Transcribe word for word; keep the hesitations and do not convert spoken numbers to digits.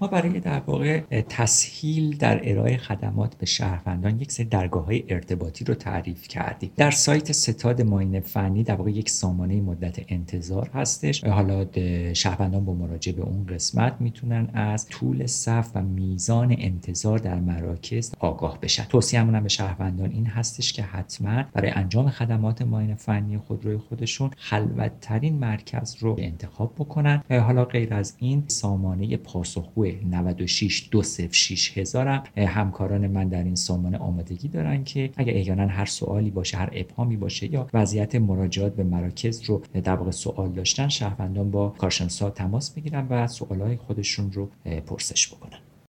ما برای در واقع تسهیل در ارائه خدمات به شهروندان یک سری درگاه‌های ارتباطی رو تعریف کردیم. در سایت ستاد معاینه فنی در واقع یک سامانه مدت انتظار هستش. حالا شهروندان با مراجعه به اون قسمت میتونن از طول صف و میزان انتظار در مراکز آگاه بشن. توصیه‌مون هم به شهروندان این هستش که حتما برای انجام خدمات معاینه فنی خودروی خودشون خلوت‌ترین مرکز رو انتخاب بکنن. حالا غیر از این سامانه پاسخگو نود و شش دو صفر شش هزار همکاران من در این سامانه آمادگی دارن که اگر احیانا هر سوالی باشه، هر ابهامی باشه یا وضعیت مراجعات به مراکز رو در واقع سوال داشتن، شهروندان با کارشناسا تماس بگیرن و سوالای خودشون رو پرسش بکنن.